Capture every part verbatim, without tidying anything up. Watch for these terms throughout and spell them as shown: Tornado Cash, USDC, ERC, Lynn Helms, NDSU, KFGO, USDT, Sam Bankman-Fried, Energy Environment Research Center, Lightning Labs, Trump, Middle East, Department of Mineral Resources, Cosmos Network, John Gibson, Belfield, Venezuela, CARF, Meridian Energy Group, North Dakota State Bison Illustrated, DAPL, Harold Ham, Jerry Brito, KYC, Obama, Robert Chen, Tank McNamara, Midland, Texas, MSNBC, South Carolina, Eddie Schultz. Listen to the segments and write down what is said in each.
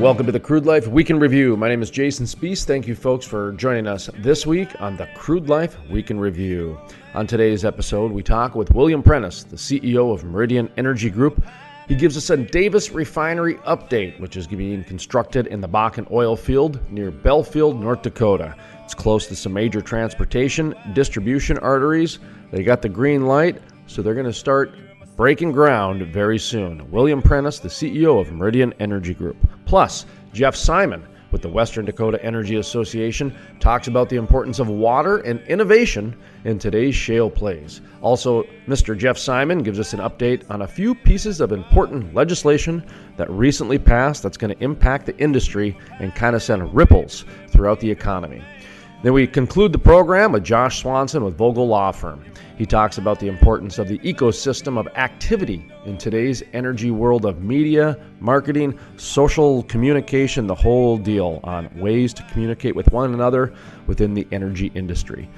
Welcome to The Crude Life Week in Review. My name is Jason Speece. Thank you, folks, for joining us this week on The Crude Life Week in Review. On today's episode, we talk with William Prentice, the C E O of Meridian Energy Group. He gives us a Davis Refinery update, which is being constructed in the Bakken Oil Field near Belfield, North Dakota. It's close to some major transportation, distribution arteries. They got the green light, so they're going to start breaking ground very soon. William Prentice, the C E O of Meridian Energy Group. Plus, Geoff Simon with the Western Dakota Energy Association talks about the importance of water and innovation in today's shale plays. Also, Mister Geoff Simon gives us an update on a few pieces of important legislation that recently passed that's going to impact the industry and kind of send ripples throughout the economy. Then we conclude the program with Josh Swanson with Vogel Law Firm. He talks about the importance of the ecosystem of activity in today's energy world of media, marketing, social communication, the whole deal on ways to communicate with one another within the energy industry.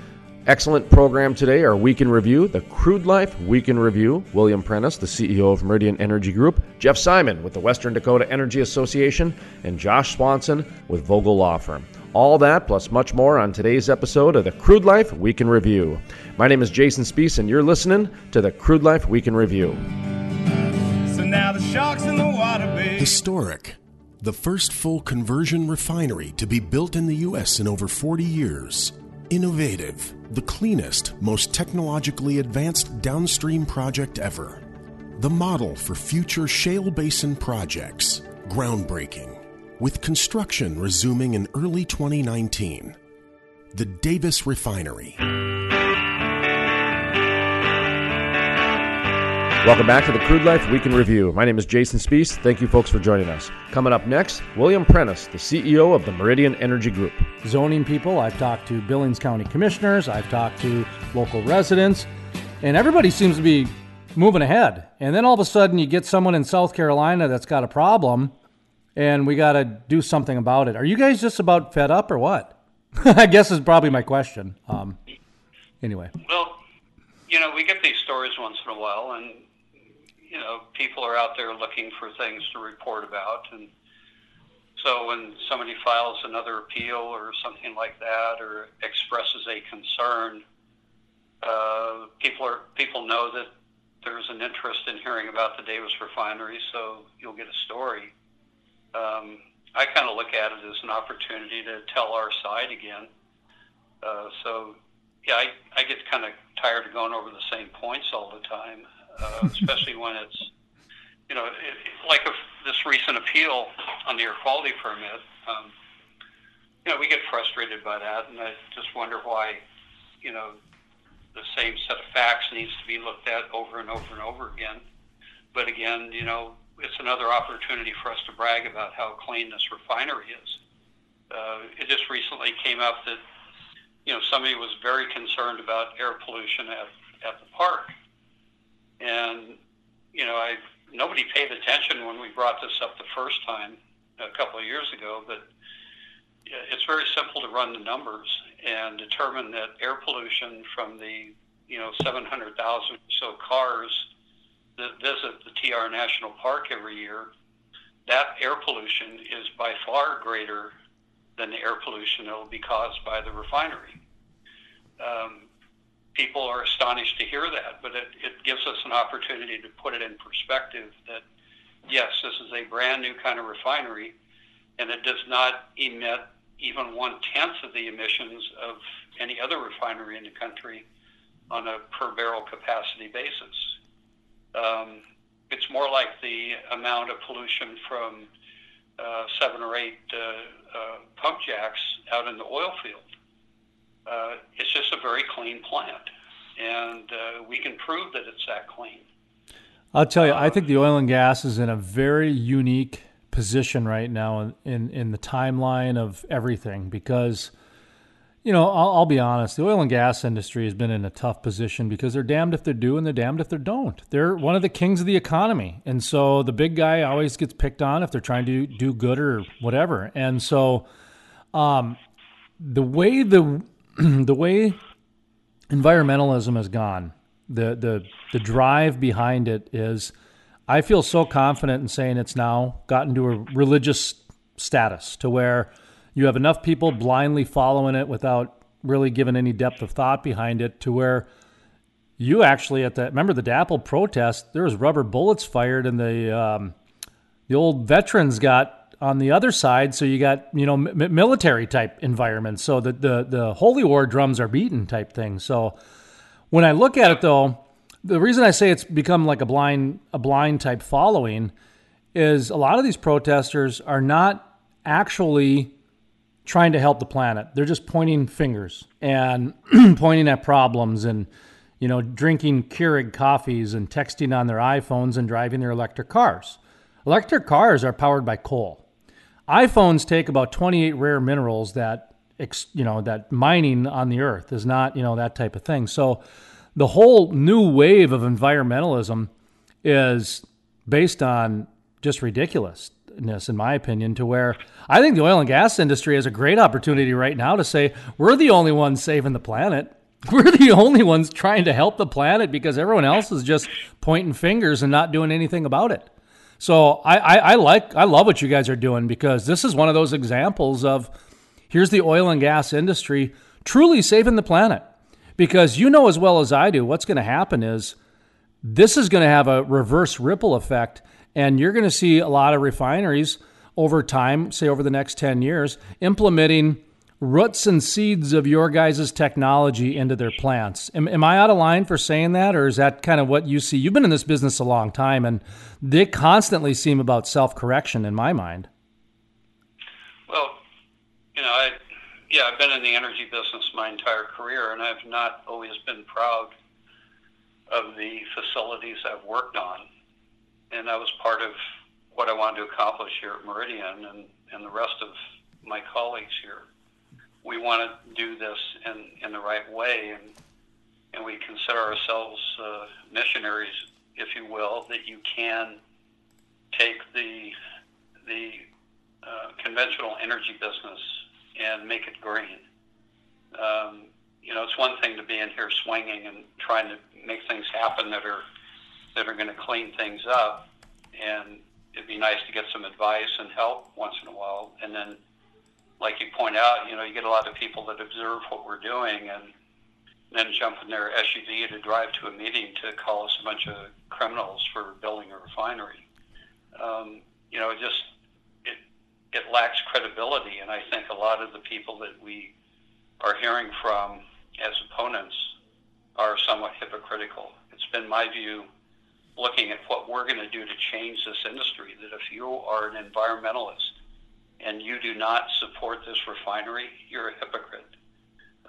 Excellent program today, our Week in Review, The Crude Life Week in Review. William Prentice, the C E O of Meridian Energy Group, Geoff Simon with the Western Dakota Energy Association, and Josh Swanson with Vogel Law Firm. All that plus much more on today's episode of The Crude Life Week in Review. My name is Jason Speece, and you're listening to The Crude Life Week in Review. So now the shark's in the water, babe. Historic. The first full conversion refinery to be built in the U S in over forty years. Innovative. The cleanest, most technologically advanced downstream project ever. The model for future shale basin projects. Groundbreaking. With construction resuming in early twenty nineteen. The Davis Refinery. Welcome back to The Crude Life Week in Review. My name is Jason Speece. Thank you, folks, for joining us. Coming up next, William Prentice, the C E O of the Meridian Energy Group. Zoning people. I've talked to Billings County commissioners. I've talked to local residents. And everybody seems to be moving ahead. And then all of a sudden you get someone in South Carolina that's got a problem, and we got to do something about it. Are you guys just about fed up or what? I guess is probably my question. Um, anyway. Well, you know, we get these stories once in a while, and, you know, people are out there looking for things to report about. And so when somebody files another appeal or something like that, or expresses a concern, uh, people are people know that there's an interest in hearing about the Davis Refinery, so you'll get a story. Um, I kind of look at it as an opportunity to tell our side again. Uh, so, yeah, I, I get kind of tired of going over the same points all the time, uh, especially when it's, you know, it, like if this recent appeal on the air quality permit. Um, you know, we get frustrated by that, and I just wonder why, you know, the same set of facts needs to be looked at over and over and over again. But again, you know, it's another opportunity for us to brag about how clean this refinery is. Uh, it just recently came up that, you know, somebody was very concerned about air pollution at, at the park. And, you know, I nobody paid attention when we brought this up the first time a couple of years ago, but it's very simple to run the numbers and determine that air pollution from the, you know, seven hundred thousand or so cars that visit the T R National Park every year, that air pollution is by far greater than the air pollution that will be caused by the refinery. Um, people are astonished to hear that, but it, it gives us an opportunity to put it in perspective that, yes, this is a brand new kind of refinery, and it does not emit even one-tenth of the emissions of any other refinery in the country on a per-barrel capacity basis. Um, it's more like the amount of pollution from uh, seven or eight uh, uh, pump jacks out in the oil field. Uh, it's just a very clean plant, and uh, we can prove that it's that clean. I'll tell you, um, I think the oil and gas is in a very unique position right now in, in, in the timeline of everything because, you know, I'll, I'll be honest, the oil and gas industry has been in a tough position because they're damned if they do and they're damned if they don't. They're one of the kings of the economy. And so the big guy always gets picked on if they're trying to do good or whatever. And so um, the way the the way environmentalism has gone, the, the, the drive behind it is, I feel so confident in saying it's now gotten to a religious status to where you have enough people blindly following it without really giving any depth of thought behind it to where you actually at that, remember the D A P L protest, there was rubber bullets fired and the um, the old veterans got on the other side. So you got, you know, m- military type environments. So the, the, the holy war drums are beaten type thing. So when I look at it though, the reason I say it's become like a blind, a blind type following is a lot of these protesters are not actually trying to help the planet. They're just pointing fingers and pointing at problems and, you know, drinking Keurig coffees and texting on their iPhones and driving their electric cars. Electric cars are powered by coal. iPhones take about twenty-eight rare minerals that, you know, that mining on the earth is not, you know, that type of thing. So the whole new wave of environmentalism is based on just ridiculousness, in my opinion, to where I think the oil and gas industry has a great opportunity right now to say, we're the only ones saving the planet. We're the only ones trying to help the planet because everyone else is just pointing fingers and not doing anything about it. So I, I, I like, I love what you guys are doing because this is one of those examples of here's the oil and gas industry truly saving the planet because you know as well as I do what's going to happen is this is going to have a reverse ripple effect and you're going to see a lot of refineries over time, say over the next ten years, implementing roots and seeds of your guys' technology into their plants. Am, am I out of line for saying that? Or is that kind of what you see? You've been in this business a long time and they constantly seem about self-correction in my mind. Well, you know, I, yeah, I've been in the energy business my entire career and I've not always been proud of the facilities I've worked on. And that was part of what I wanted to accomplish here at Meridian and, and the rest of my colleagues here. We want to do this in, in the right way, and and we consider ourselves uh, missionaries, if you will, that you can take the the uh, conventional energy business and make it green. Um, you know, it's one thing to be in here swinging and trying to make things happen that are that are going to clean things up, and it'd be nice to get some advice and help once in a while, and then, like you point out, you know, you get a lot of people that observe what we're doing and then jump in their S U V to drive to a meeting to call us a bunch of criminals for building a refinery. Um, you know, it just, it, it lacks credibility. And I think a lot of the people that we are hearing from as opponents are somewhat hypocritical. It's been my view, looking at what we're going to do to change this industry, that if you are an environmentalist, and you do not support this refinery, you're a hypocrite.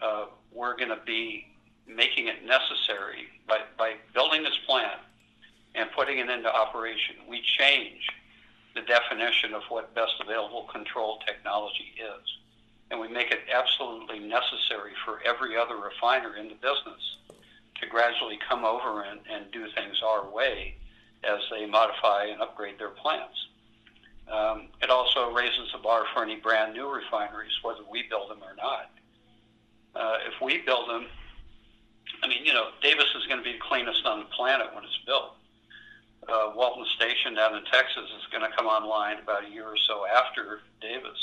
Uh, we're going to be making it necessary by, by building this plant and putting it into operation. We change the definition of what best available control technology is, and we make it absolutely necessary for every other refiner in the business to gradually come over and, and do things our way as they modify and upgrade their plants. Um, it also raises the bar for any brand new refineries, whether we build them or not. Uh, if we build them, I mean, you know, Davis is going to be the cleanest on the planet when it's built. Uh, Walton Station down in Texas is going to come online about a year or so after Davis.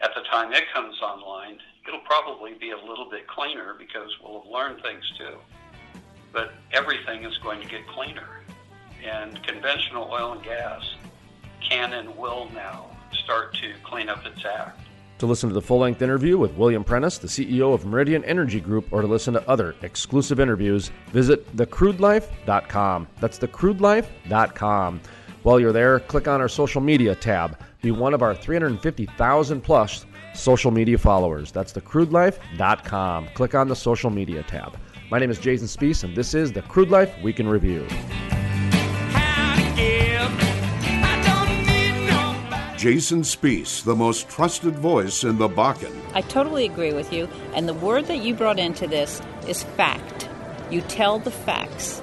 At the time it comes online, it'll probably be a little bit cleaner because we'll have learned things too. But everything is going to get cleaner. And conventional oil and gas can and will now start to clean up its act. To listen to the full-length interview with William Prentice, the C E O of Meridian Energy Group, or to listen to other exclusive interviews, visit the crude life dot com. That's the crude life dot com. While you're there, click on our social media tab. Be one of our three hundred fifty thousand plus social media followers. That's the crude life dot com. Click on the social media tab. My name is Jason Speece, and this is The Crude Life Week in Review. Jason Speece, the most trusted voice in the Bakken. I totally agree with you, and the word that you brought into this is fact. You tell the facts,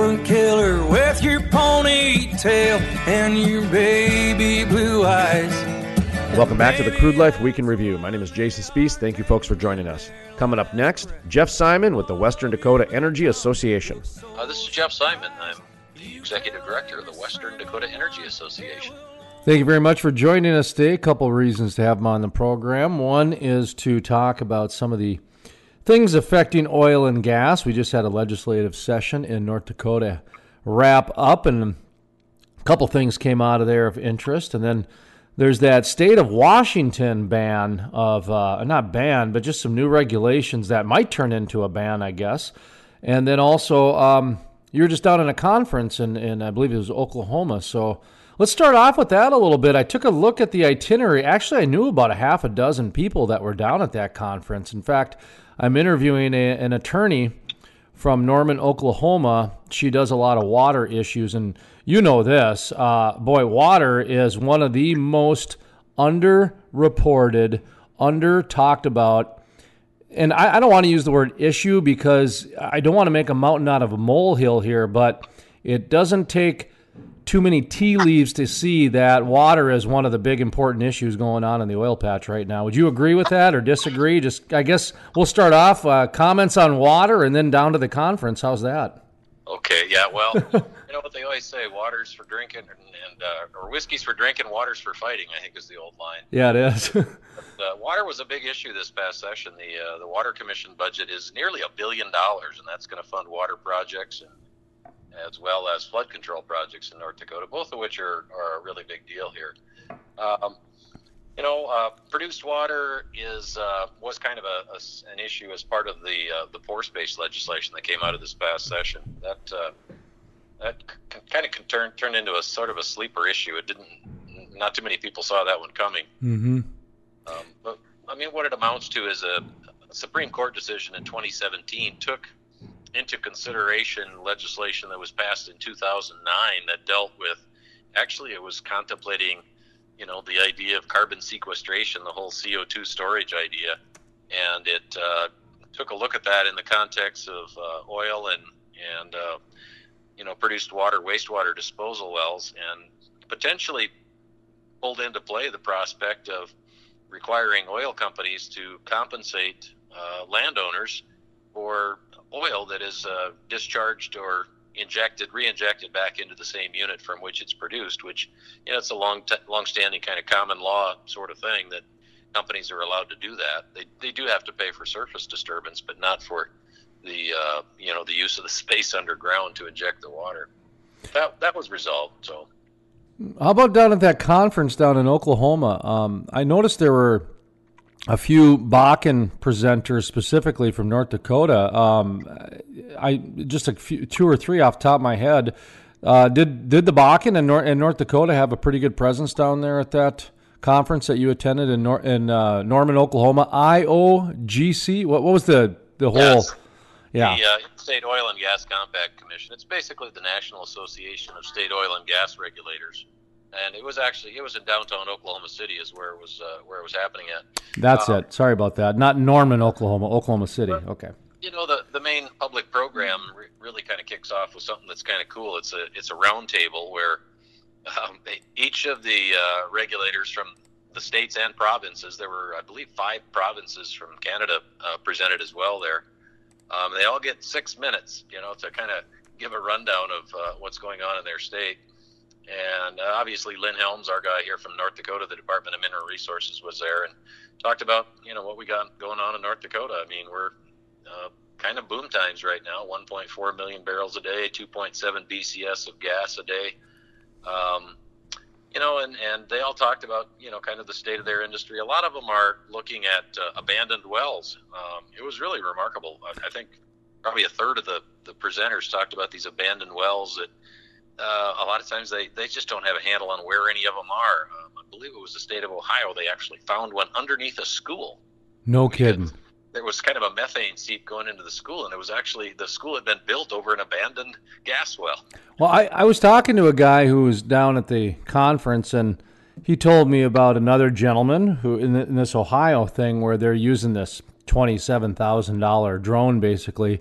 silent killer with your ponytail and your baby blue eyes. Welcome back to The Crude Life Week in Review. My name is Jason Speece. Thank you, folks, for joining us. Coming up next, Geoff Simon with the Western Dakota Energy Association. Uh, this is Geoff Simon. I'm the Executive Director of the Western Dakota Energy Association. Thank you very much for joining us today. A couple of reasons to have him on the program. One is to talk about some of the things affecting oil and gas. We just had a legislative session in North Dakota wrap up, and a couple things came out of there of interest. And then there's that state of Washington ban of, uh, not ban, but just some new regulations that might turn into a ban, I guess. And then also, um, you were just down in a conference in, in, I believe it was Oklahoma. So let's start off with that a little bit. I took a look at the itinerary. Actually, I knew about a half a dozen people that were down at that conference. In fact, I'm interviewing a, an attorney from Norman, Oklahoma. She does a lot of water issues, and you know this. Uh, boy, water is one of the most underreported, under-talked about, and I, I don't want to use the word issue because I don't want to make a mountain out of a molehill here, but it doesn't take too many tea leaves to see that water is one of the big important issues going on in the oil patch right now. Would you agree with that or disagree? Just, I guess we'll start off uh, comments on water and then down to the conference. How's that? Okay. Yeah. Well, you know what they always say: water's for drinking, and, and uh, or whiskey's for drinking, water's for fighting. I think is the old line. Yeah, it is. But, uh, water was a big issue this past session. The uh, the Water Commission budget is nearly a billion dollars, and that's going to fund water projects and as well as flood control projects in North Dakota, both of which are, are a really big deal here. Um, you know, uh, produced water is uh, was kind of a, a, an issue as part of the uh, the pore space legislation that came out of this past session. That uh, that c- kind of turned turned into a sort of a sleeper issue. It didn't, not too many people saw that one coming. Mm-hmm. Um, but I mean, what it amounts to is a, a Supreme Court decision in twenty seventeen took into consideration legislation that was passed in two thousand nine that dealt with, actually it was contemplating, you know, the idea of carbon sequestration, the whole C O two storage idea. And it uh, took a look at that in the context of uh, oil and, and uh, you know, produced water, wastewater disposal wells, and potentially pulled into play the prospect of requiring oil companies to compensate uh, landowners for oil that is uh, discharged or injected, re-injected back into the same unit from which it's produced, which, you know, it's a long, t- long-standing kind of common law sort of thing that companies are allowed to do that. They they do have to pay for surface disturbance, but not for the, uh, you know, the use of the space underground to inject the water. That that was resolved, so. How about down at that conference down in Oklahoma? Um, I noticed there were a few Bakken presenters specifically from North Dakota. Um, I just a few, two or three off the top of my head. Uh, did did the Bakken and North, and North Dakota have a pretty good presence down there at that conference that you attended in Nor- in uh, Norman, Oklahoma? I O G C. What what was the the whole? Yes. Yeah, the uh, State Oil and Gas Compact Commission. It's basically the National Association of State Oil and Gas Regulators. And it was actually, it was in downtown Oklahoma City is where it was, uh, where it was happening at. That's um, it. Sorry about that. Not Norman, Oklahoma, Oklahoma City. But, okay. You know, the, the main public program re- really kind of kicks off with something that's kind of cool. It's a, it's a round table where um, they, each of the uh, regulators from the states and provinces, there were, I believe, five provinces from Canada uh, presented as well there. Um, they all get six minutes, you know, to kind of give a rundown of uh, what's going on in their state. And uh, obviously, Lynn Helms, our guy here from North Dakota, the Department of Mineral Resources, was there and talked about, you know, what we got going on in North Dakota. I mean, we're uh, kind of boom times right now, one point four million barrels a day, two point seven B C S of gas a day. Um, you know, and, and they all talked about, you know, kind of the state of their industry. A lot of them are looking at uh, abandoned wells. Um, it was really remarkable. I, I think probably a third of the, the presenters talked about these abandoned wells that, Uh, a lot of times they, they just don't have a handle on where any of them are. Um, I believe it was the state of Ohio. They actually found one underneath a school. No kidding. There was kind of a methane seep going into the school, and it was actually the school had been built over an abandoned gas well. Well, I, I was talking to a guy who was down at the conference, and he told me about another gentleman who in, the, in this Ohio thing where they're using this twenty-seven thousand dollars drone basically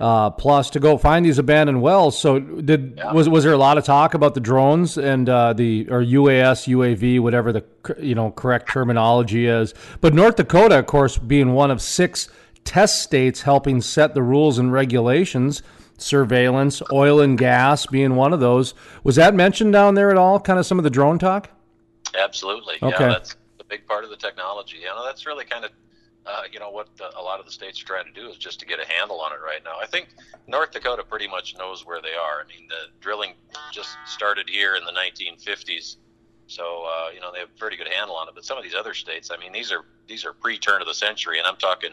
uh, plus to go find these abandoned wells. So did yeah. was was there a lot of talk about the drones and uh, the or U A S, U A V, whatever the you know correct terminology is? But North Dakota, of course, being one of six test states helping set the rules and regulations, surveillance, oil and gas being one of those. Was that mentioned down there at all, kind of some of the drone talk? Absolutely. Okay. Yeah, that's a big part of the technology. You know, that's really kind of, uh, you know, what the, a lot of the states are trying to do is just to get a handle on it right now. I think North Dakota pretty much knows where they are. I mean, the drilling just started here in the nineteen fifties. So, uh, you know, they have a pretty good handle on it. But some of these other states, I mean, these are these are pre-turn of the century, and I'm talking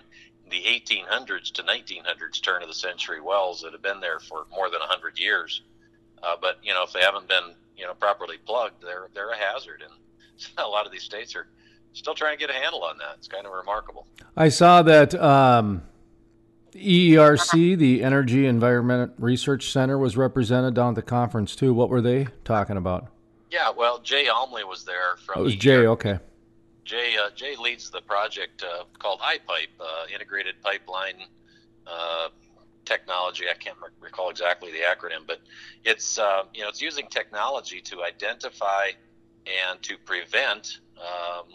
the eighteen hundreds to nineteen hundreds turn of the century wells that have been there for more than one hundred years. Uh, but, you know, if they haven't been, you know, properly plugged, they're they're a hazard. And a lot of these states are still trying to get a handle on that. It's kind of remarkable. I saw that um, E E R C, the Energy Environment Research Center, was represented down at the conference, too. What were they talking about? Yeah, well, Jay Almley was there. From. It was Jay, okay. Jay, uh, Jay leads the project uh, called I PIPE, uh, Integrated Pipeline uh, Technology. I can't re- recall exactly the acronym, but it's uh, you know it's using technology to identify and to prevent um,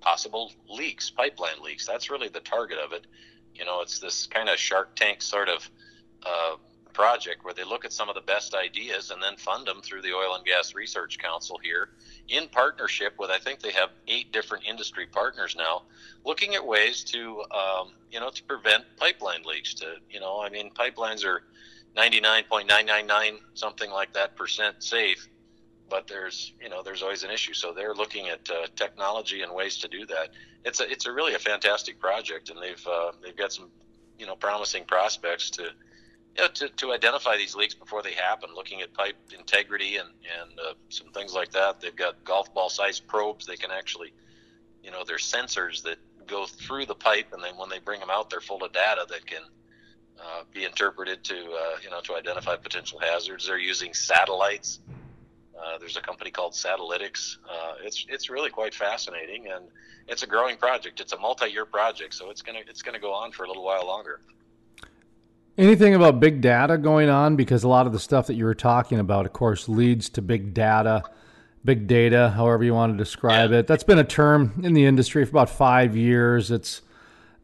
possible leaks, pipeline leaks. That's really the target of it. You know, it's this kind of Shark Tank sort of uh, project where they look at some of the best ideas and then fund them through the Oil and Gas Research Council here in partnership with, I think they have eight different industry partners now, looking at ways to, um, you know, to prevent pipeline leaks. To, you know, I mean, pipelines are ninety-nine point nine nine nine, something like that percent safe, but there's, you know, there's always an issue. So they're looking at uh, technology and ways to do that. It's a, it's a really a fantastic project, and they've, uh, they've got some, you know, promising prospects to, You know, to, to identify these leaks before they happen, looking at pipe integrity and, and uh, some things like that. They've got golf ball-sized probes. They can actually, you know, they're sensors that go through the pipe, and then when they bring them out, they're full of data that can uh, be interpreted to, uh, you know, to identify potential hazards. They're using satellites. Uh, there's a company called Satellytics. Uh, it's it's really quite fascinating, and it's a growing project. It's a multi-year project, so it's gonna it's gonna go on for a little while longer. Anything about big data going on? Because a lot of the stuff that you were talking about, of course, leads to big data, big data, however you want to describe it. That's been a term in the industry for about five years. It's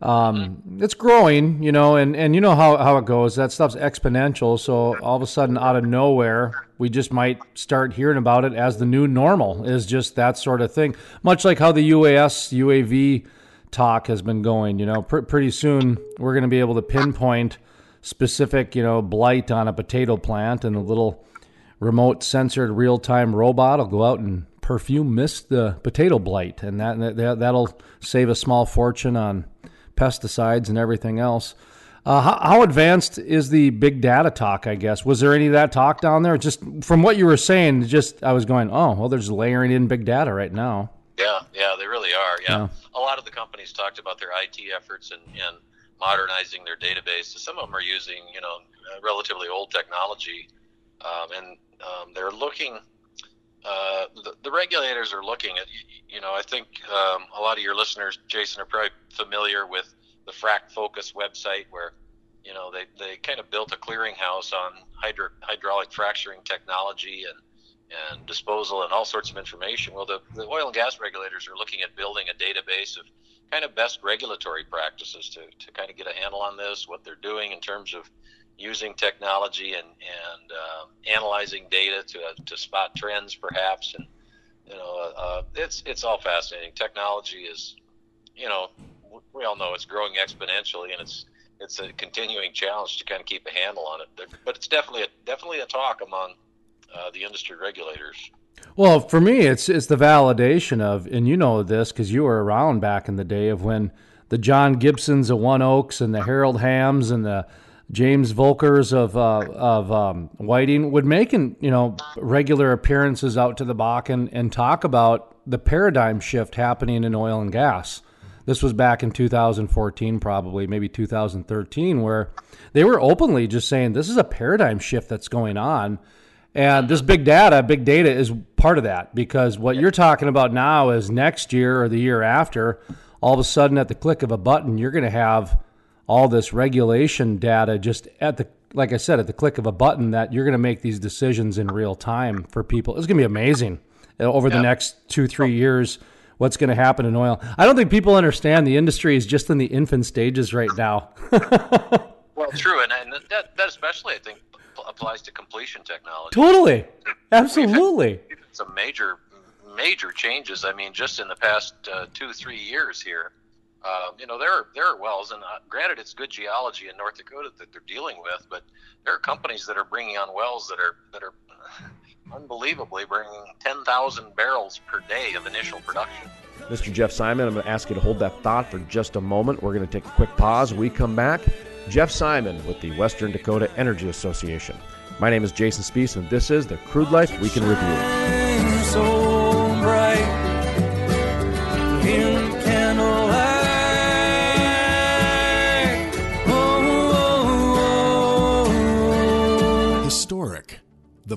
um, it's growing, you know, and, and you know how, how it goes. That stuff's exponential. So all of a sudden, out of nowhere, we just might start hearing about it as the new normal, is just that sort of thing. Much like how the U A S, U A V talk has been going, you know, pr- pretty soon we're going to be able to pinpoint specific, you know, blight on a potato plant, and a little remote sensored real-time robot will go out and perfume mist the potato blight, and that, that that'll save a small fortune on pesticides and everything else. Uh, how, how advanced is the big data talk, I guess? Was there any of that talk down there? Just from what you were saying, just I was going, oh, well, there's layering in big data right now. Yeah, yeah, they really are. Yeah, yeah. A lot of the companies talked about their I T efforts and and modernizing their databases. Some of them are using, you know, relatively old technology, um, and um, they're looking, uh, the, the regulators are looking at, you know, I think um, a lot of your listeners, Jason, are probably familiar with the Frac Focus website where, you know, they, they kind of built a clearinghouse on hydro, hydraulic fracturing technology and, and disposal and all sorts of information. Well, the, the oil and gas regulators are looking at building a database of kind of best regulatory practices to, to kind of get a handle on this, what they're doing in terms of using technology and, and um, analyzing data to uh, to spot trends perhaps. And, you know, uh, it's it's all fascinating. Technology is, you know, we all know it's growing exponentially, and it's it's a continuing challenge to kind of keep a handle on it. But it's definitely a, definitely a talk among uh, the industry regulators. Well, for me, it's it's the validation of, and you know this because you were around back in the day, of when the John Gibsons of One Oaks and the Harold Hams and the James Volkers of uh, of um, Whiting would make, an, you know, regular appearances out to the Bakken and talk about the paradigm shift happening in oil and gas. This was back in two thousand fourteen, probably, maybe two thousand thirteen, where they were openly just saying this is a paradigm shift that's going on. And this big data, big data is part of that, because what you're talking about now is next year or the year after, all of a sudden at the click of a button, you're going to have all this regulation data just at the, like I said, at the click of a button, that you're going to make these decisions in real time for people. It's going to be amazing over the yep. next two, three years, what's going to happen in oil. I don't think people understand the industry is just in the infant stages right now. Well, true. And, and that, that especially, I think, applies to completion technology. Totally. Absolutely. We've had some major, major changes. I mean, just in the past uh, two, three years here, uh, you know, there are, there are wells, and uh, granted, it's good geology in North Dakota that they're dealing with, but there are companies that are bringing on wells that are, that are unbelievably bringing ten thousand barrels per day of initial production. Mister Geoff Simon, I'm going to ask you to hold that thought for just a moment. We're going to take a quick pause. When we come back, Geoff Simon with the Western Dakota Energy Association. My name is Jason Speece, and this is The Crude Life Week in Review. So bright in candlelight. Oh, oh, oh. Historic. The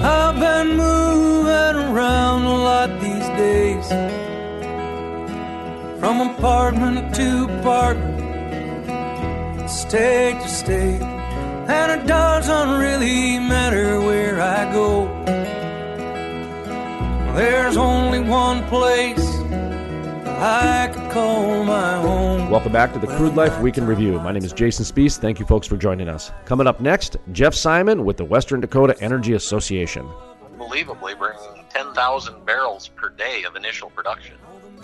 I've been moving around a lot these days, from apartment to apartment, state to state, and it doesn't really matter where I go. There's only one place I could call my home. Welcome back to The Crude Life Week in Review. My name is Jason Speece. Thank you, folks, for joining us. Coming up next, Geoff Simon with the Western Dakota Energy Association. Unbelievably, bringing ten thousand barrels per day of initial production.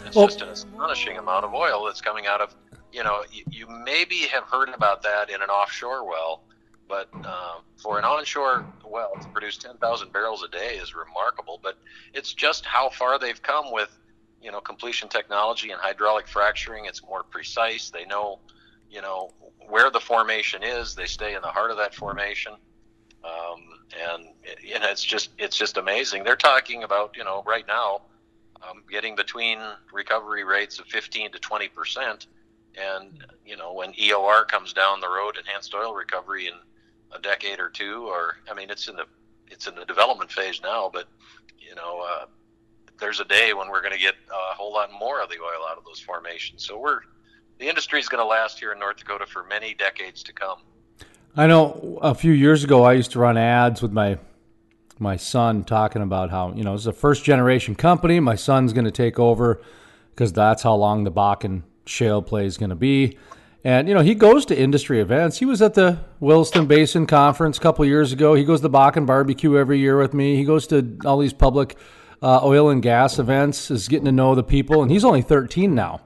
It's well, just an astonishing amount of oil that's coming out of, you know, you, you maybe have heard about that in an offshore well, but uh, for an onshore well to produce ten thousand barrels a day is remarkable. But it's just how far they've come with, you know, completion technology and hydraulic fracturing. It's more precise. They know, you know, where the formation is. They stay in the heart of that formation. Um, and, and it's just, it's just amazing. They're talking about, you know, right now, Um, getting between recovery rates of fifteen to twenty percent, and you know, when E O R comes down the road, enhanced oil recovery in a decade or two, or I mean, it's in the it's in the development phase now, but you know, uh, there's a day when we're going to get a whole lot more of the oil out of those formations. So we're the industry is going to last here in North Dakota for many decades to come. I know a few years ago, I used to run ads with my. my son talking about how, you know, it's a first generation company. My son's going to take over because that's how long the Bakken shale play is going to be. And, you know, he goes to industry events. He was at the Williston Basin Conference a couple years ago. He goes to the Bakken barbecue every year with me. He goes to all these public uh, oil and gas events, is getting to know the people. And he's only thirteen now.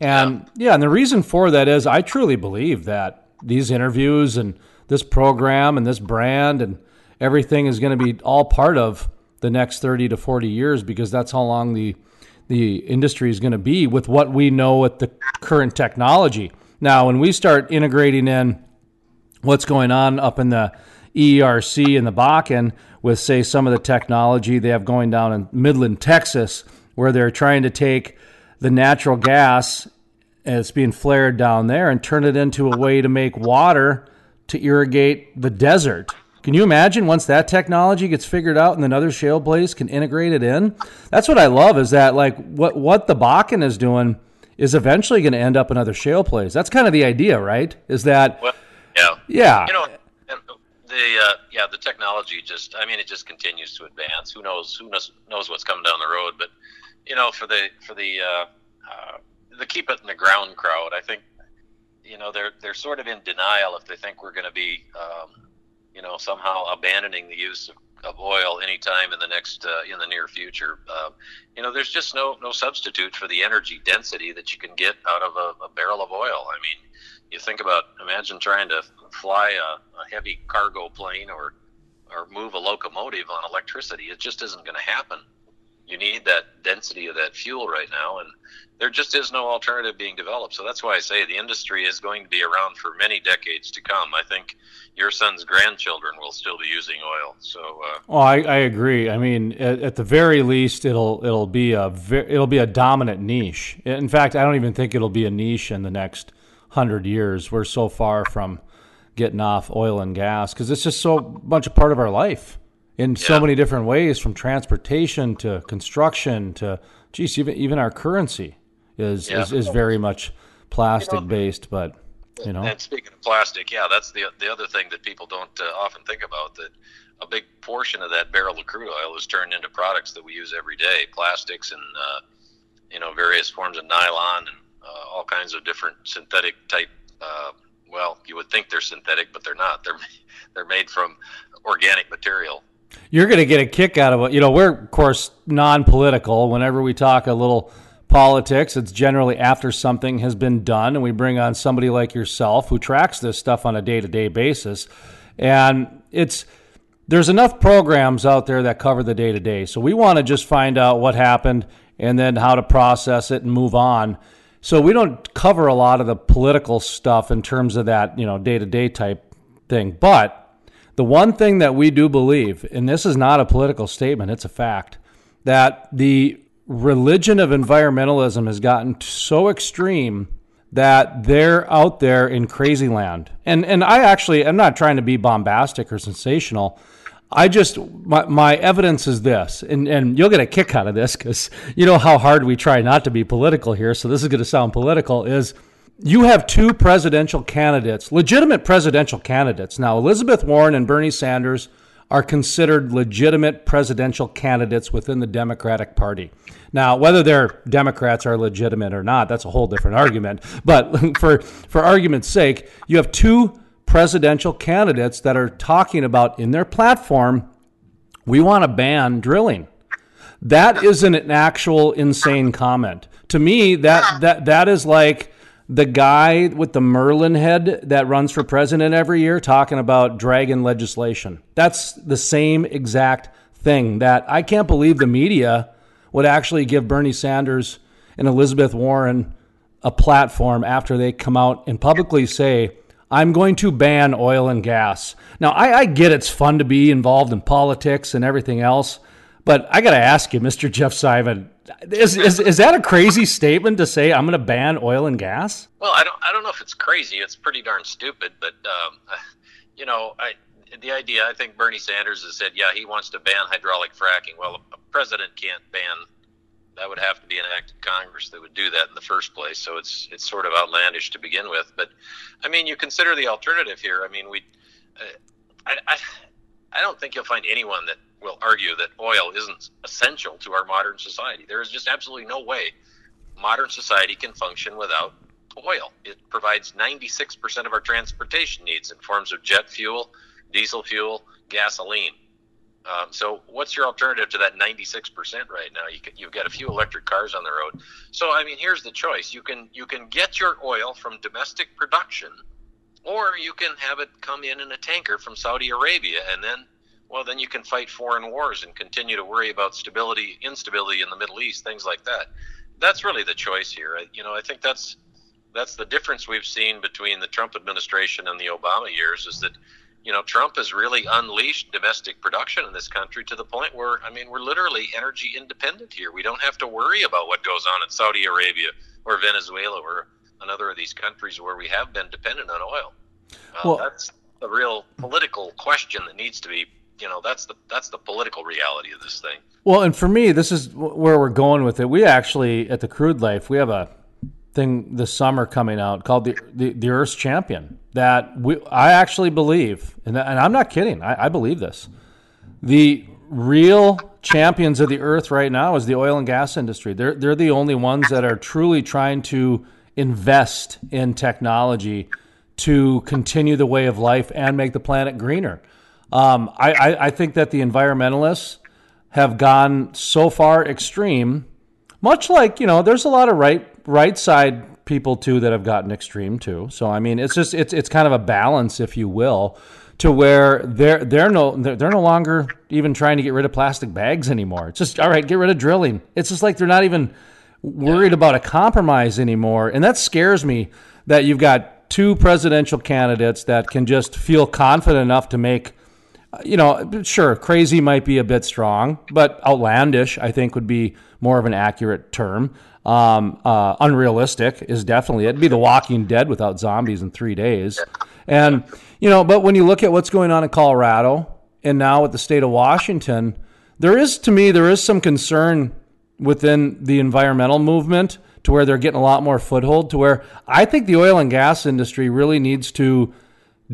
And yeah. And the reason for that is I truly believe that these interviews and this program and this brand and everything is going to be all part of the next thirty to forty years, because that's how long the the industry is going to be with what we know with the current technology. Now, when we start integrating in what's going on up in the E R C and the Bakken with, say, some of the technology they have going down in Midland, Texas, where they're trying to take the natural gas that's being flared down there and turn it into a way to make water to irrigate the desert. Can you imagine once that technology gets figured out and then other shale plays can integrate it in? That's what I love, is that like what what the Bakken is doing is eventually going to end up in other shale plays. That's kind of the idea, right? Is that well, yeah, yeah, you know, the uh, yeah the technology just I mean it just continues to advance. Who knows who knows, knows what's coming down the road? But you know, for the for the uh, uh, the keep it in the ground crowd, I think you know, they're they're sort of in denial if they think we're going to be, um, you know, somehow abandoning the use of, of oil anytime in the next uh, in the near future. Uh, you know, there's just no no substitute for the energy density that you can get out of a, a barrel of oil. I mean, you think about, imagine trying to fly a, a heavy cargo plane or or move a locomotive on electricity. It just isn't going to happen. You need that density of that fuel right now, and there just is no alternative being developed. So that's why I say the industry is going to be around for many decades to come. I think your son's grandchildren will still be using oil. So, uh, well, I, I agree. I mean, at, at the very least, it'll it'll be a ve- it'll be a dominant niche. In fact, I don't even think it'll be a niche in the next hundred years. We're so far from getting off oil and gas because it's just so much a part of our life. In so yeah. many different ways, from transportation to construction to, geez, even even our currency is yeah. is, is very much plastic based. But you know, and speaking of plastic, yeah, that's the the other thing that people don't uh, often think about, that a big portion of that barrel of crude oil is turned into products that we use every day, plastics and uh, you know various forms of nylon and uh, all kinds of different synthetic type. Uh, well, you would think they're synthetic, but they're not. They're they're made from organic material. You're going to get a kick out of it. You know, we're, of course, non-political. Whenever we talk a little politics, it's generally after something has been done, and we bring on somebody like yourself who tracks this stuff on a day-to-day basis. And it's there's enough programs out there that cover the day-to-day. So we want to just find out what happened and then how to process it and move on. So we don't cover a lot of the political stuff in terms of that, you know, day-to-day type thing. But the one thing that we do believe, and this is not a political statement, it's a fact, that the religion of environmentalism has gotten so extreme that they're out there in crazy land. And and I actually, I'm not trying to be bombastic or sensational. I just, my, my evidence is this, and, and you'll get a kick out of this because you know how hard we try not to be political here, so this is going to sound political, is you have two presidential candidates, legitimate presidential candidates. Now, Elizabeth Warren and Bernie Sanders are considered legitimate presidential candidates within the Democratic Party. Now, whether they're Democrats are legitimate or not, that's a whole different argument. But for, for argument's sake, you have two presidential candidates that are talking about in their platform, we want to ban drilling. That isn't an actual insane comment. To me, that that that is like the guy with the Merlin head that runs for president every year talking about dragon legislation. That's the same exact thing that I can't believe the media would actually give Bernie Sanders and Elizabeth Warren a platform after they come out and publicly say, I'm going to ban oil and gas. Now, I, I get it's fun to be involved in politics and everything else, but I got to ask you, Mister Geoff Simon, Is, is is that a crazy statement to say I'm going to ban oil and gas? Well, I don't I don't know if it's crazy. It's pretty darn stupid. But, um, you know, I, the idea, I think Bernie Sanders has said, yeah, he wants to ban hydraulic fracking. Well, a president can't ban. That would have to be an act of Congress that would do that in the first place. So it's it's sort of outlandish to begin with. But, I mean, you consider the alternative here. I mean, we uh, I, I I don't think you'll find anyone that will argue that oil isn't essential to our modern society. There is just absolutely no way modern society can function without oil. It provides ninety-six percent of our transportation needs in forms of jet fuel, diesel fuel, gasoline. Um, so what's your alternative to that ninety-six percent right now? You can, you've got a few electric cars on the road. So, I mean, here's the choice. You can you can get your oil from domestic production, or you can have it come in in a tanker from Saudi Arabia, and then well, then you can fight foreign wars and continue to worry about stability, instability in the Middle East, things like that. That's really the choice here. I, you know, I think that's that's the difference we've seen between the Trump administration and the Obama years is that, you know, Trump has really unleashed domestic production in this country to the point where, I mean, we're literally energy independent here. We don't have to worry about what goes on in Saudi Arabia or Venezuela or another of these countries where we have been dependent on oil. Uh, well, that's a real political question that needs to be You know, that's the that's the political reality of this thing. Well, and for me, this is where we're going with it. We actually, at The Crude Life, we have a thing this summer coming out called The the, the Earth's Champion that we I actually believe, and, and I'm not kidding, I, I believe this. The real champions of the earth right now is the oil and gas industry. They're, they're the only ones that are truly trying to invest in technology to continue the way of life and make the planet greener. Um, I, I, I think that the environmentalists have gone so far extreme, much like, you know, there's a lot of right right side people, too, that have gotten extreme, too. So, I mean, it's just it's it's kind of a balance, if you will, to where they're they're no they're no longer even trying to get rid of plastic bags anymore. It's just, all right, get rid of drilling. It's just like they're not even worried about a compromise anymore. And that scares me, that you've got two presidential candidates that can just feel confident enough to make, you know, sure, crazy might be a bit strong, but outlandish, I think, would be more of an accurate term. Um, uh, unrealistic is definitely, it'd be The Walking Dead without zombies in three days. And, you know, but when you look at what's going on in Colorado and now with the state of Washington, there is, to me, there is some concern within the environmental movement to where they're getting a lot more foothold, to where I think the oil and gas industry really needs to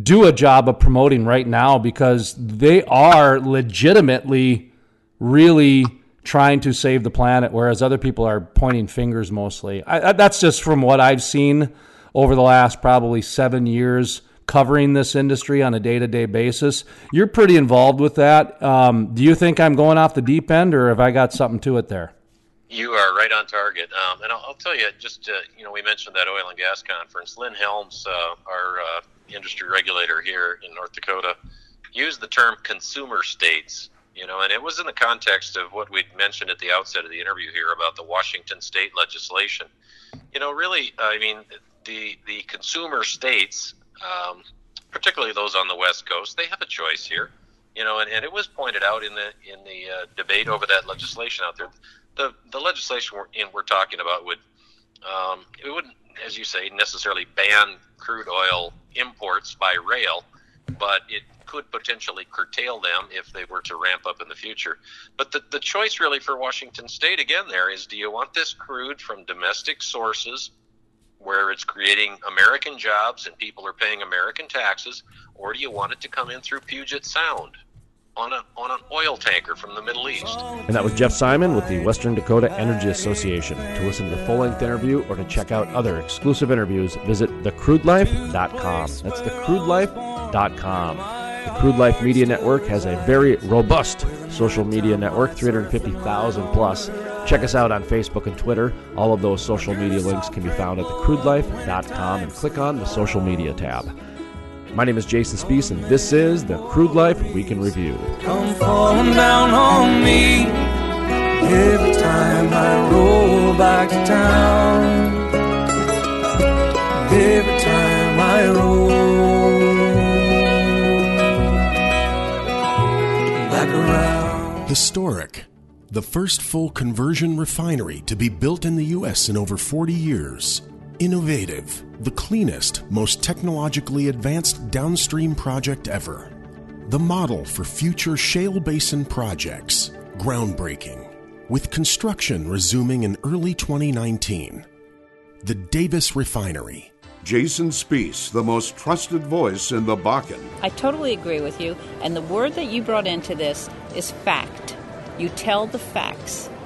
do a job of promoting right now, because they are legitimately really trying to save the planet, whereas other people are pointing fingers mostly. I, that's just from what I've seen over the last probably seven years covering this industry on a day-to-day basis. You're pretty involved with that. Um, do you think I'm going off the deep end, or have I got something to it there? You are right on target. Um, and I'll, I'll tell you, just, uh, you know, we mentioned that oil and gas conference. Lynn Helms, uh, our uh, industry regulator here in North Dakota, used the term consumer states, you know, and it was in the context of what we'd mentioned at the outset of the interview here about the Washington state legislation. You know, really, I mean, the, the consumer states, um, particularly those on the West Coast, they have a choice here, you know, and, and it was pointed out in the, in the uh, debate over that legislation out there. The, the legislation we're, in, we're talking about would, um, it wouldn't, as you say, necessarily ban crude oil imports by rail, but it could potentially curtail them if they were to ramp up in the future. But the, the choice really for Washington State, again, there is, do you want this crude from domestic sources where it's creating American jobs and people are paying American taxes, or do you want it to come in through Puget Sound on a, on an oil tanker from the Middle East? And that was Geoff Simon with the Western Dakota Energy Association. To listen to the full-length interview or to check out other exclusive interviews, visit the crude life dot com. That's the crude life dot com. The Crude Life Media Network has a very robust social media network, three hundred fifty thousand plus. Check us out on Facebook and Twitter. All of those social media links can be found at the crude life dot com, and click on the social media tab. My name is Jason Speece, and this is The Crude Life Week in Review. Come falling down on me every time I roll back to town. Every time I roll back around. Historic. The first full conversion refinery to be built in the U S in over forty years. Innovative, the cleanest, most technologically advanced downstream project ever. The model for future shale basin projects, groundbreaking, with construction resuming in early twenty nineteen. The Davis Refinery. Jason Speece, the most trusted voice in the Bakken. I totally agree with you, and the word that you brought into this is fact. You tell the facts,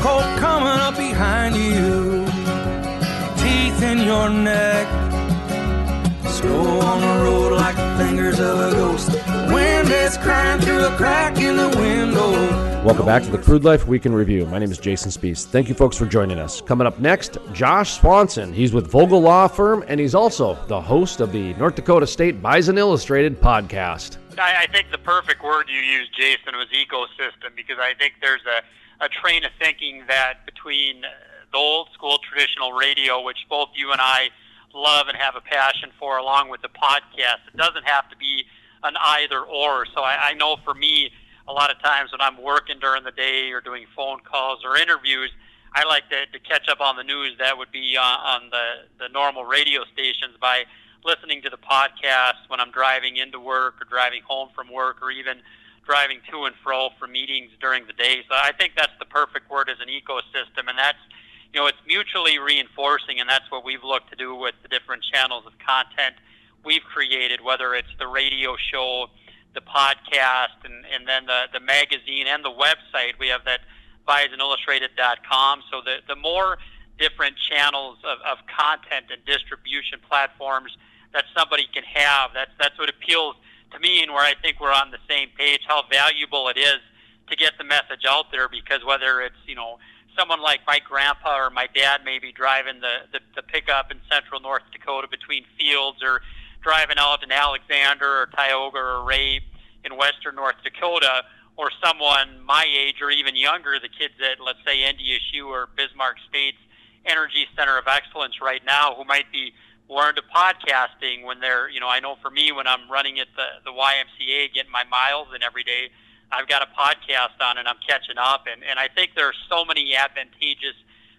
Cold coming up behind you, teeth in your neck. Slow on the road like the fingers of a ghost. Wind is crying through a crack in the window. Welcome back to The Crude Life Week in Review. My name is Jason Speece. Thank you, folks, for joining us. Coming up next, Josh Swanson. He's with Vogel Law Firm, and he's also the host of the North Dakota State Bison Illustrated podcast. I, I think the perfect word you used, Jason, was ecosystem, because I think there's a a train of thinking that between the old school traditional radio, which both you and I love and have a passion for, along with the podcast, it doesn't have to be an either or. So I, I know for me, a lot of times when I'm working during the day or doing phone calls or interviews, I like to, to catch up on the news that would be on, on the, the normal radio stations by listening to the podcast when I'm driving into work or driving home from work or even driving to and fro for meetings during the day. So I think that's the perfect word, as an ecosystem, and that's, you know, it's mutually reinforcing, and that's what we've looked to do with the different channels of content we've created, whether it's the radio show, the podcast, and, and then the, the magazine and the website. We have that bison illustrated dot com. So the, the more different channels of, of content and distribution platforms that somebody can have, that's, that's what appeals to me, and where I think we're on the same page, how valuable it is to get the message out there. Because whether it's, you know, someone like my grandpa or my dad maybe driving the, the, the pickup in central North Dakota between fields, or driving out in Alexander or Tioga or Ray in western North Dakota, or someone my age or even younger, the kids at, let's say, N D S U or Bismarck State's Energy Center of Excellence right now, who might be more into podcasting when they're, you know, I know for me, when I'm running at the, the Y M C A, getting my miles in every day, I've got a podcast on and I'm catching up. And, and I think there are so many advantageous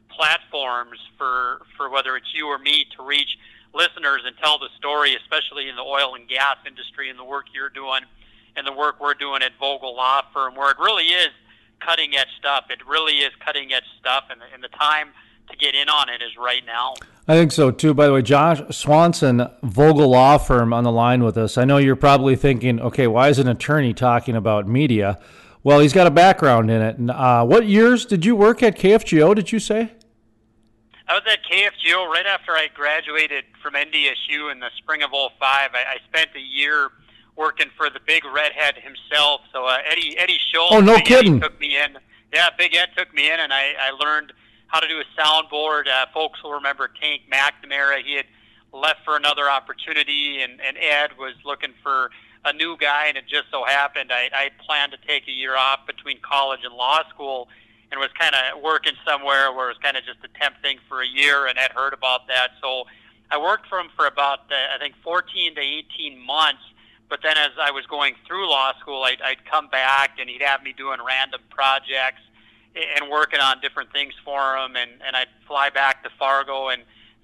platforms for, for whether it's you or me to reach listeners and tell the story, especially in the oil and gas industry and the work you're doing and the work we're doing at Vogel Law Firm, where it really is cutting edge stuff. It really is cutting edge stuff, and, and the time to get in on it is right now. I think so, too. By the way, Josh Swanson, Vogel Law Firm, on the line with us. I know you're probably thinking, okay, why is an attorney talking about media? Well, he's got a background in it. And, uh, what years did you work at K F G O, did you say? I was at K F G O right after I graduated from N D S U in the spring of oh five. I, I spent a year working for the big redhead himself. So uh, Eddie Eddie Schultz. Oh, no kidding. Took me in. Yeah, Big Ed took me in, and I, I learned how to do a soundboard. Uh, folks will remember Tank McNamara. He had left for another opportunity, and, and Ed was looking for a new guy, and it just so happened I, I planned to take a year off between college and law school, and was kind of working somewhere where it was kind of just a temp thing for a year, and Ed heard about that. So I worked for him for about, uh, I think, fourteen to eighteen months, but then as I was going through law school, I'd, I'd come back, and he'd have me doing random projects and working on different things for him, and, and I'd fly back to Fargo and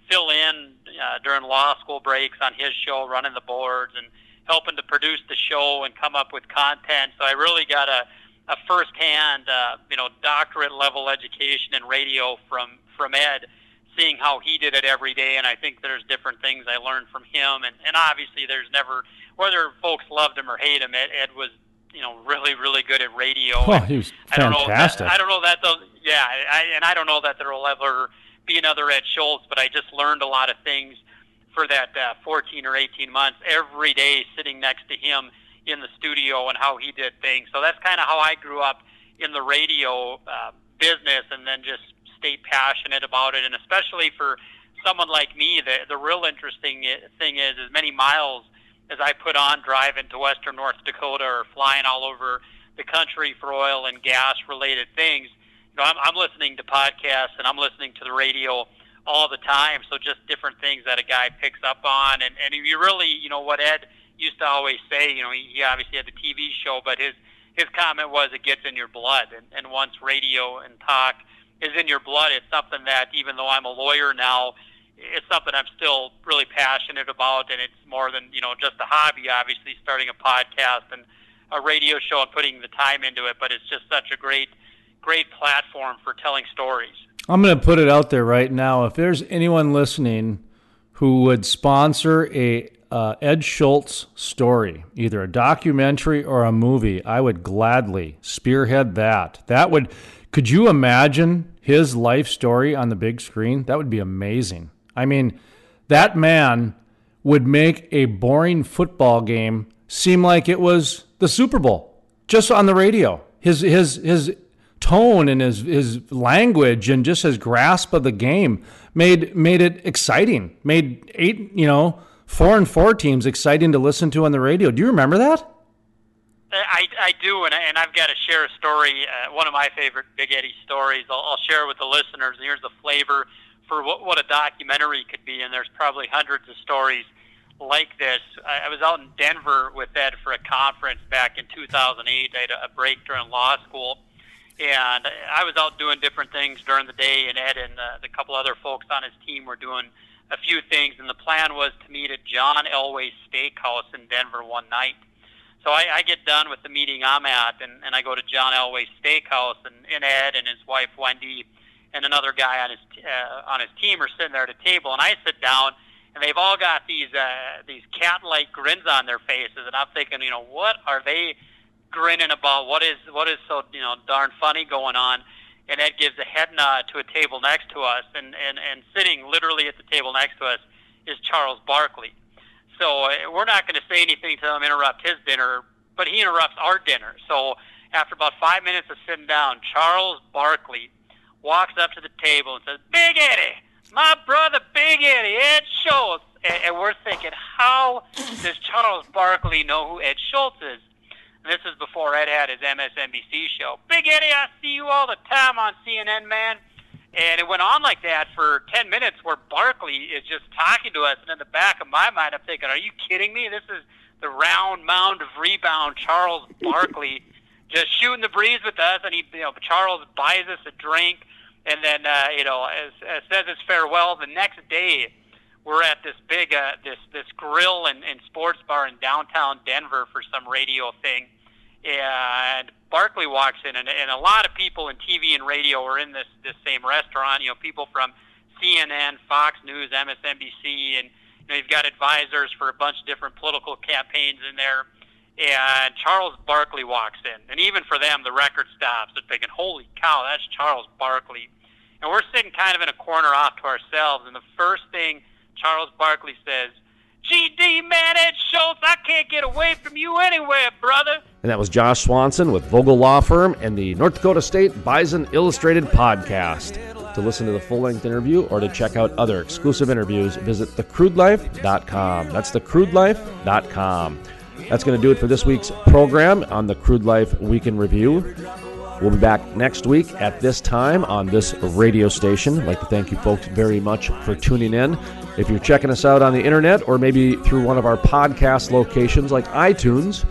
fill in uh, during law school breaks on his show, running the boards and helping to produce the show and come up with content. So I really got a, a first-hand, uh, you know, doctorate-level education in radio from, from Ed, seeing how he did it every day, and I think there's different things I learned from him. And, and obviously there's never, whether folks loved him or hate him, Ed, Ed was, you know, really, really good at radio. Oh, he was fantastic. I don't know that, I don't know that those, yeah, I, and I don't know that there will ever be another Ed Schultz, but I just learned a lot of things for that uh, fourteen or eighteen months, every day sitting next to him in the studio and how he did things. So that's kind of how I grew up in the radio uh, business, and then just stay passionate about it. And especially for someone like me, the, the real interesting thing is, as many miles as I put on driving to western North Dakota or flying all over the country for oil and gas-related things, you know, I'm, I'm listening to podcasts and I'm listening to the radio all the time. So just different things that a guy picks up on. And, and you really, you know, what Ed used to always say, you know, he, he obviously had the T V show, but his, his comment was, it gets in your blood. And, and once radio and talk is in your blood, it's something that, even though I'm a lawyer now, it's something I'm still really passionate about, and it's more than, you know, just a hobby, obviously, starting a podcast and a radio show and putting the time into it, but it's just such a great, great platform for telling stories. I'm going to put it out there right now. If there's anyone listening who would sponsor a uh, Ed Schultz story, either a documentary or a movie, I would gladly spearhead that. That would, could you imagine his life story on the big screen? That would be amazing. I mean, that man would make a boring football game seem like it was the Super Bowl, just on the radio. His his his tone and his, his language and just his grasp of the game made made it exciting. Made eight, you know, four and four teams exciting to listen to on the radio. Do you remember that? I, I do, and, I, and I've got to share a story, uh, one of my favorite Big Eddie stories. I'll, I'll share it with the listeners, and here's the flavor for what, what a documentary could be, and there's probably hundreds of stories like this. I, I was out in Denver with Ed for a conference back in two thousand eight. I had a break during law school, And I was out doing different things during the day, and Ed and uh, the couple other folks on his team were doing a few things, and the plan was to meet at John Elway's Steakhouse in Denver one night. So I, I get done with the meeting I'm at, and, and I go to John Elway's Steakhouse, and, and Ed and his wife Wendy and another guy on his uh, on his team are sitting there at a table, and I sit down, and they've all got these uh, these cat-like grins on their faces, and I'm thinking, you know, what are they grinning about? What is what is so you know darn funny going on? And Ed gives a head nod to a table next to us, and, and, and sitting literally at the table next to us is Charles Barkley. So we're not going to say anything to him, interrupt his dinner, but he interrupts our dinner. So after about five minutes of sitting down, Charles Barkley walks up to the table and says, "Big Eddie, my brother Big Eddie, Ed Schultz." And we're thinking, how does Charles Barkley know who Ed Schultz is? This is before Ed had his M S N B C show. "Big Eddie, I see you all the time on C N N, man." And it went on like that for ten minutes where Barkley is just talking to us. And in the back of my mind, I'm thinking, are you kidding me? This is the round mound of rebound, Charles Barkley, just shooting the breeze with us. And he, you know, Charles buys us a drink and then, uh, you know, as, as says his farewell. The next day, we're at this big, uh, this this grill and, and sports bar in downtown Denver for some radio thing, and Barkley walks in, and, and a lot of people in T V and radio are in this this same restaurant. You know, people from C N N, Fox News, M S N B C, and you know, you've got advisors for a bunch of different political campaigns in there. And Charles Barkley walks in, and even for them, the record stops. They're thinking, "Holy cow, that's Charles Barkley!" And we're sitting kind of in a corner off to ourselves, and the first thing Charles Barkley says, "G D, man, Ed Schultz, I can't get away from you anywhere, brother." And that was Josh Swanson with Vogel Law Firm and the North Dakota State Bison Illustrated podcast. To listen to the full-length interview or to check out other exclusive interviews, visit the crude life dot com. That's the crude life dot com. That's going to do it for this week's program on the Crude Life Week in Review. We'll be back next week at this time on this radio station. I'd like to thank you folks very much for tuning in. If you're checking us out on the internet or maybe through one of our podcast locations like iTunes,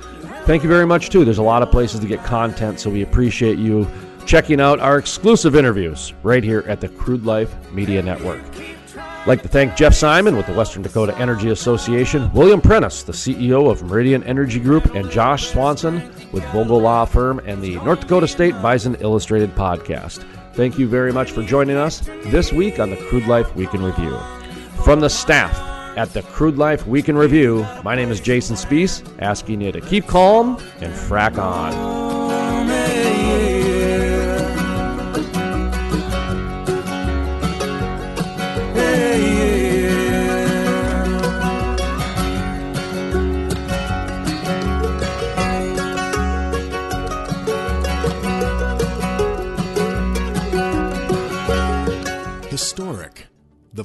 thank you very much too. There's a lot of places to get content, so we appreciate you checking out our exclusive interviews right here at the Crude Life Media Network. I'd like to thank Geoff Simon with the Western Dakota Energy Association, William Prentice, the C E O of Meridian Energy Group, and Josh Swanson with Vogel Law Firm and the North Dakota State Bison Illustrated podcast. Thank you very much for joining us this week on the Crude Life Week in Review. From the staff at the Crude Life Week in Review, my name is Jason Spies, asking you to keep calm and frack on. Historic, the